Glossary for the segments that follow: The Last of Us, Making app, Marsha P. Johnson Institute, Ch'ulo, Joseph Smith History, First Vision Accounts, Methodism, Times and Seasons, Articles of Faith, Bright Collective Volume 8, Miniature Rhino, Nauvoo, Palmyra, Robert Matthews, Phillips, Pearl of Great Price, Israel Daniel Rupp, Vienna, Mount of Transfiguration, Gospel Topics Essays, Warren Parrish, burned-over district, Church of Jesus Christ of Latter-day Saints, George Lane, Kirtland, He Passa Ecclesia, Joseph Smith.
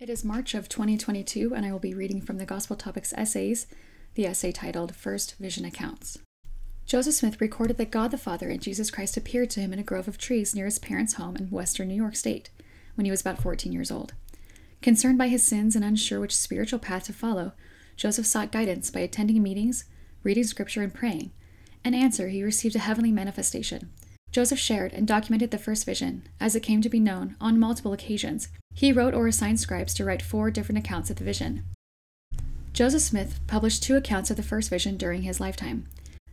It is March of 2022, and I will be reading from the Gospel Topics Essays, the essay titled First Vision Accounts. Joseph Smith recorded that God the Father and Jesus Christ appeared to him in a grove of trees near his parents' home in western New York State when he was about 14 years old. Concerned by his sins and unsure which spiritual path to follow, Joseph sought guidance by attending meetings, reading scripture, and praying. In answer, he received a heavenly manifestation. Joseph shared and documented the first vision, as it came to be known, on multiple occasions. He wrote or assigned scribes to write 4 different accounts of the vision. Joseph Smith published 2 accounts of the first vision during his lifetime.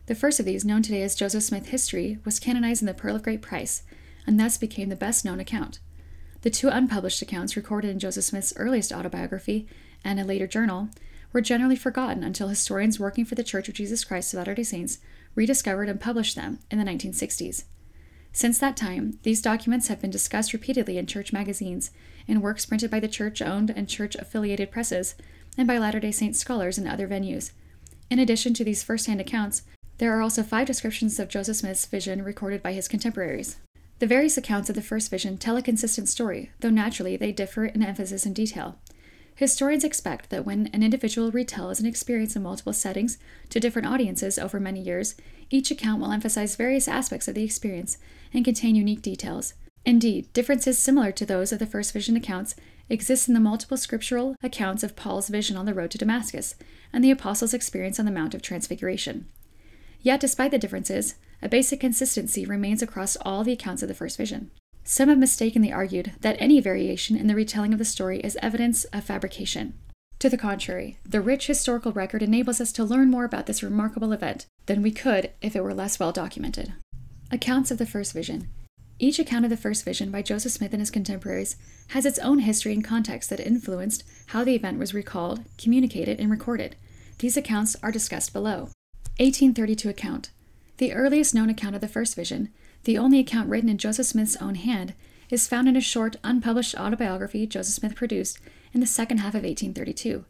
The first of these, known today as Joseph Smith History, was canonized in the Pearl of Great Price, and thus became the best-known account. The 2 unpublished accounts recorded in Joseph Smith's earliest autobiography and a later journal were generally forgotten until historians working for the Church of Jesus Christ of Latter-day Saints rediscovered and published them in the 1960s. Since that time, these documents have been discussed repeatedly in church magazines, in works printed by the church-owned and church-affiliated presses, and by Latter-day Saint scholars in other venues. In addition to these first-hand accounts, there are also 5 descriptions of Joseph Smith's vision recorded by his contemporaries. The various accounts of the first vision tell a consistent story, though naturally they differ in emphasis and detail. Historians expect that when an individual retells an experience in multiple settings to different audiences over many years, each account will emphasize various aspects of the experience and contain unique details. Indeed, differences similar to those of the first vision accounts exist in the multiple scriptural accounts of Paul's vision on the road to Damascus and the apostles' experience on the Mount of Transfiguration. Yet, despite the differences, a basic consistency remains across all the accounts of the first vision. Some have mistakenly argued that any variation in the retelling of the story is evidence of fabrication. To the contrary, the rich historical record enables us to learn more about this remarkable event than we could if it were less well documented. Accounts of the First Vision. Each account of the First Vision by Joseph Smith and his contemporaries has its own history and context that influenced how the event was recalled, communicated, and recorded. These accounts are discussed below. 1832 Account. The earliest known account of the First Vision, the only account written in Joseph Smith's own hand, is found in a short, unpublished autobiography Joseph Smith produced in the second half of 1832.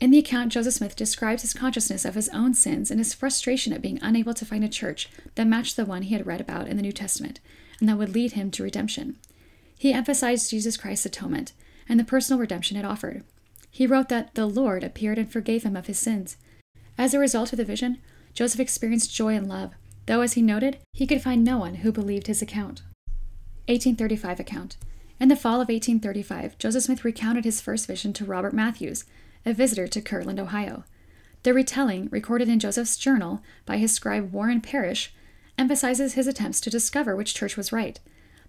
In the account, Joseph Smith describes his consciousness of his own sins and his frustration at being unable to find a church that matched the one he had read about in the New Testament, and that would lead him to redemption. He emphasized Jesus Christ's atonement and the personal redemption it offered. He wrote that the Lord appeared and forgave him of his sins. As a result of the vision, Joseph experienced joy and love, though, as he noted, he could find no one who believed his account. 1835 Account. In the fall of 1835, Joseph Smith recounted his first vision to Robert Matthews, a visitor to Kirtland, Ohio. The retelling, recorded in Joseph's journal by his scribe Warren Parrish, emphasizes his attempts to discover which church was right,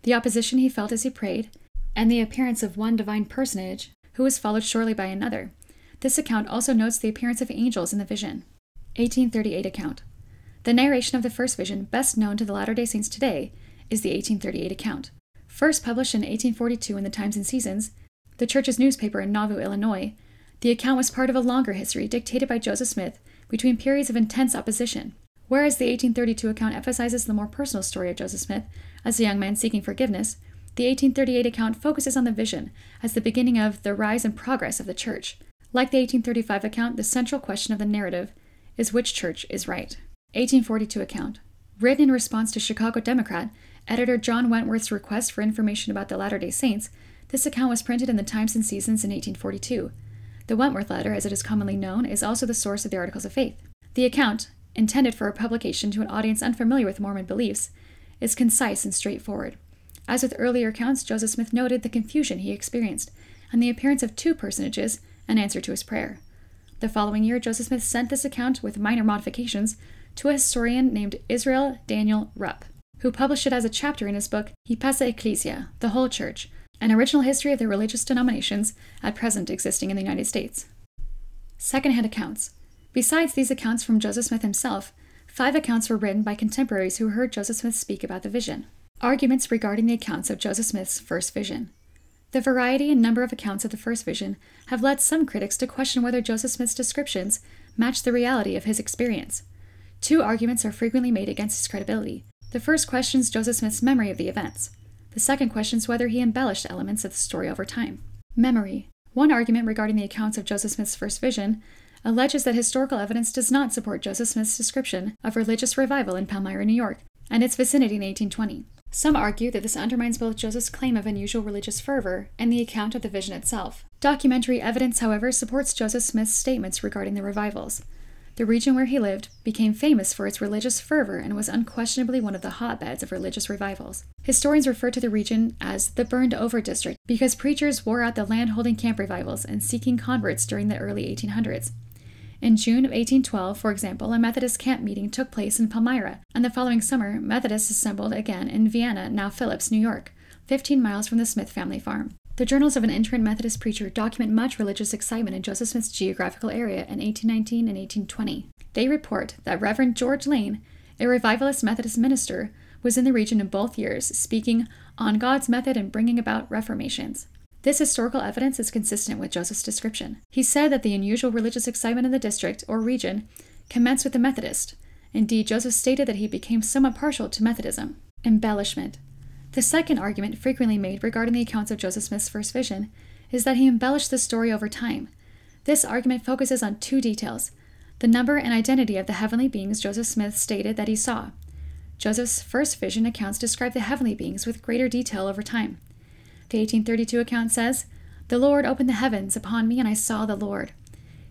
the opposition he felt as he prayed, and the appearance of one divine personage who was followed shortly by another. This account also notes the appearance of angels in the vision. 1838 Account. The narration of the first vision, best known to the Latter-day Saints today, is the 1838 account. First published in 1842 in the Times and Seasons, the church's newspaper in Nauvoo, Illinois, the account was part of a longer history dictated by Joseph Smith between periods of intense opposition. Whereas the 1832 account emphasizes the more personal story of Joseph Smith as a young man seeking forgiveness, the 1838 account focuses on the vision as the beginning of the rise and progress of the church. Like the 1835 account, the central question of the narrative is which church is right. 1842 Account. Written in response to Chicago Democrat editor John Wentworth's request for information about the Latter-day Saints, this account was printed in the Times and Seasons in 1842. The Wentworth letter, as it is commonly known, is also the source of the Articles of Faith. The account, intended for a publication to an audience unfamiliar with Mormon beliefs, is concise and straightforward. As with earlier accounts, Joseph Smith noted the confusion he experienced and the appearance of 2 personages in answer to his prayer. The following year, Joseph Smith sent this account, with minor modifications, to a historian named Israel Daniel Rupp, who published it as a chapter in his book He Passa Ecclesia, The Whole Church, an original history of the religious denominations at present existing in the United States. Second-hand accounts. Besides these accounts from Joseph Smith himself, 5 accounts were written by contemporaries who heard Joseph Smith speak about the vision. Arguments regarding the accounts of Joseph Smith's first vision. The variety and number of accounts of the first vision have led some critics to question whether Joseph Smith's descriptions match the reality of his experience. 2 arguments are frequently made against his credibility. The first questions Joseph Smith's memory of the events. The second questions whether he embellished elements of the story over time. Memory. One argument regarding the accounts of Joseph Smith's first vision alleges that historical evidence does not support Joseph Smith's description of religious revival in Palmyra, New York, and its vicinity in 1820. Some argue that this undermines both Joseph's claim of unusual religious fervor and the account of the vision itself. Documentary evidence, however, supports Joseph Smith's statements regarding the revivals. The region where he lived became famous for its religious fervor and was unquestionably one of the hotbeds of religious revivals. Historians refer to the region as the burned-over district because preachers wore out the land-holding camp revivals and seeking converts during the early 1800s. In June of 1812, for example, a Methodist camp meeting took place in Palmyra, and the following summer, Methodists assembled again in Vienna, now Phillips, New York, 15 miles from the Smith family farm. The journals of an itinerant Methodist preacher document much religious excitement in Joseph Smith's geographical area in 1819 and 1820. They report that Reverend George Lane, a revivalist Methodist minister, was in the region in both years, speaking on God's method in bringing about reformations. This historical evidence is consistent with Joseph's description. He said that the unusual religious excitement in the district, or region, commenced with the Methodist. Indeed, Joseph stated that he became somewhat partial to Methodism. Embellishment. The second argument frequently made regarding the accounts of Joseph Smith's first vision is that he embellished the story over time. This argument focuses on two details: the number and identity of the heavenly beings Joseph Smith stated that he saw. Joseph's first vision accounts describe the heavenly beings with greater detail over time. The 1832 account says, "The Lord opened the heavens upon me, and I saw the Lord."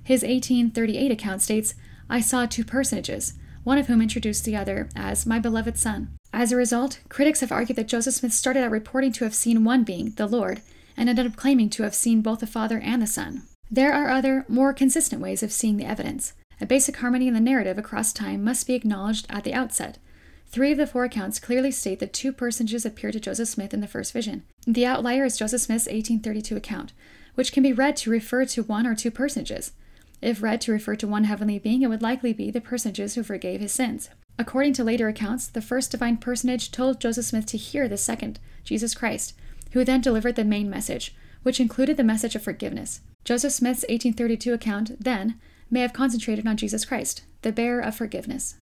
His 1838 account states, "I saw two personages, one of whom introduced the other as my beloved son." As a result, critics have argued that Joseph Smith started out reporting to have seen one being, the Lord, and ended up claiming to have seen both the Father and the Son. There are other, more consistent ways of seeing the evidence. A basic harmony in the narrative across time must be acknowledged at the outset. Three of the four accounts clearly state that two personages appear to Joseph Smith in the first vision. The outlier is Joseph Smith's 1832 account, which can be read to refer to one or two personages. If read to refer to one heavenly being, it would likely be the personages who forgave his sins. According to later accounts, the first divine personage told Joseph Smith to hear the second, Jesus Christ, who then delivered the main message, which included the message of forgiveness. Joseph Smith's 1832 account, then, may have concentrated on Jesus Christ, the bearer of forgiveness.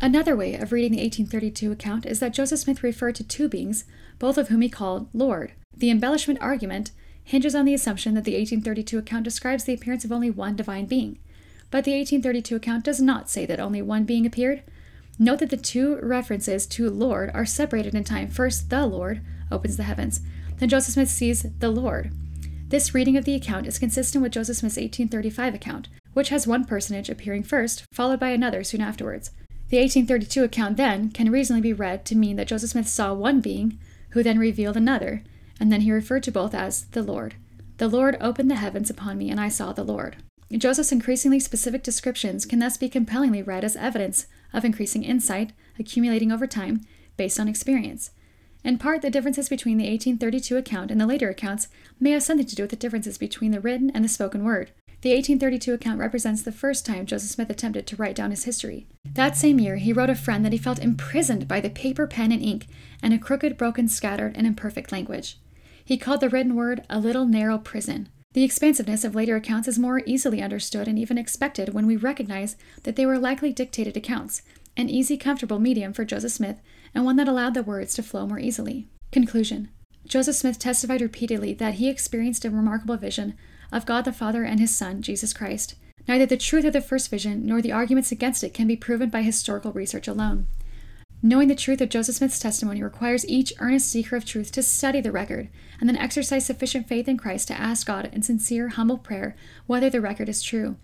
Another way of reading the 1832 account is that Joseph Smith referred to two beings, both of whom he called Lord. The embellishment argument hinges on the assumption that the 1832 account describes the appearance of only one divine being. But the 1832 account does not say that only one being appeared. Note that the two references to Lord are separated in time. First, the Lord opens the heavens. Then Joseph Smith sees the Lord. This reading of the account is consistent with Joseph Smith's 1835 account, which has one personage appearing first, followed by another soon afterwards. The 1832 account, then, can reasonably be read to mean that Joseph Smith saw one being, who then revealed another, and then he referred to both as the Lord. "The Lord opened the heavens upon me, and I saw the Lord." Joseph's increasingly specific descriptions can thus be compellingly read as evidence of increasing insight, accumulating over time, based on experience. In part, the differences between the 1832 account and the later accounts may have something to do with the differences between the written and the spoken word. The 1832 account represents the first time Joseph Smith attempted to write down his history. That same year, he wrote a friend that he felt imprisoned by the paper, pen, and ink, and a crooked, broken, scattered, and imperfect language. He called the written word a little narrow prison. The expansiveness of later accounts is more easily understood and even expected when we recognize that they were likely dictated accounts, an easy, comfortable medium for Joseph Smith, and one that allowed the words to flow more easily. Conclusion. Joseph Smith testified repeatedly that he experienced a remarkable vision of God the Father and his Son, Jesus Christ. Neither the truth of the first vision nor the arguments against it can be proven by historical research alone. Knowing the truth of Joseph Smith's testimony requires each earnest seeker of truth to study the record and then exercise sufficient faith in Christ to ask God in sincere, humble prayer whether the record is true.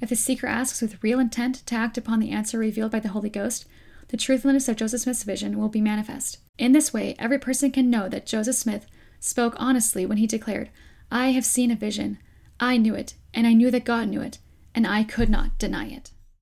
If the seeker asks with real intent to act upon the answer revealed by the Holy Ghost, the truthfulness of Joseph Smith's vision will be manifest. In this way, every person can know that Joseph Smith spoke honestly when he declared, "I have seen a vision. I knew it, and I knew that God knew it, and I could not deny it."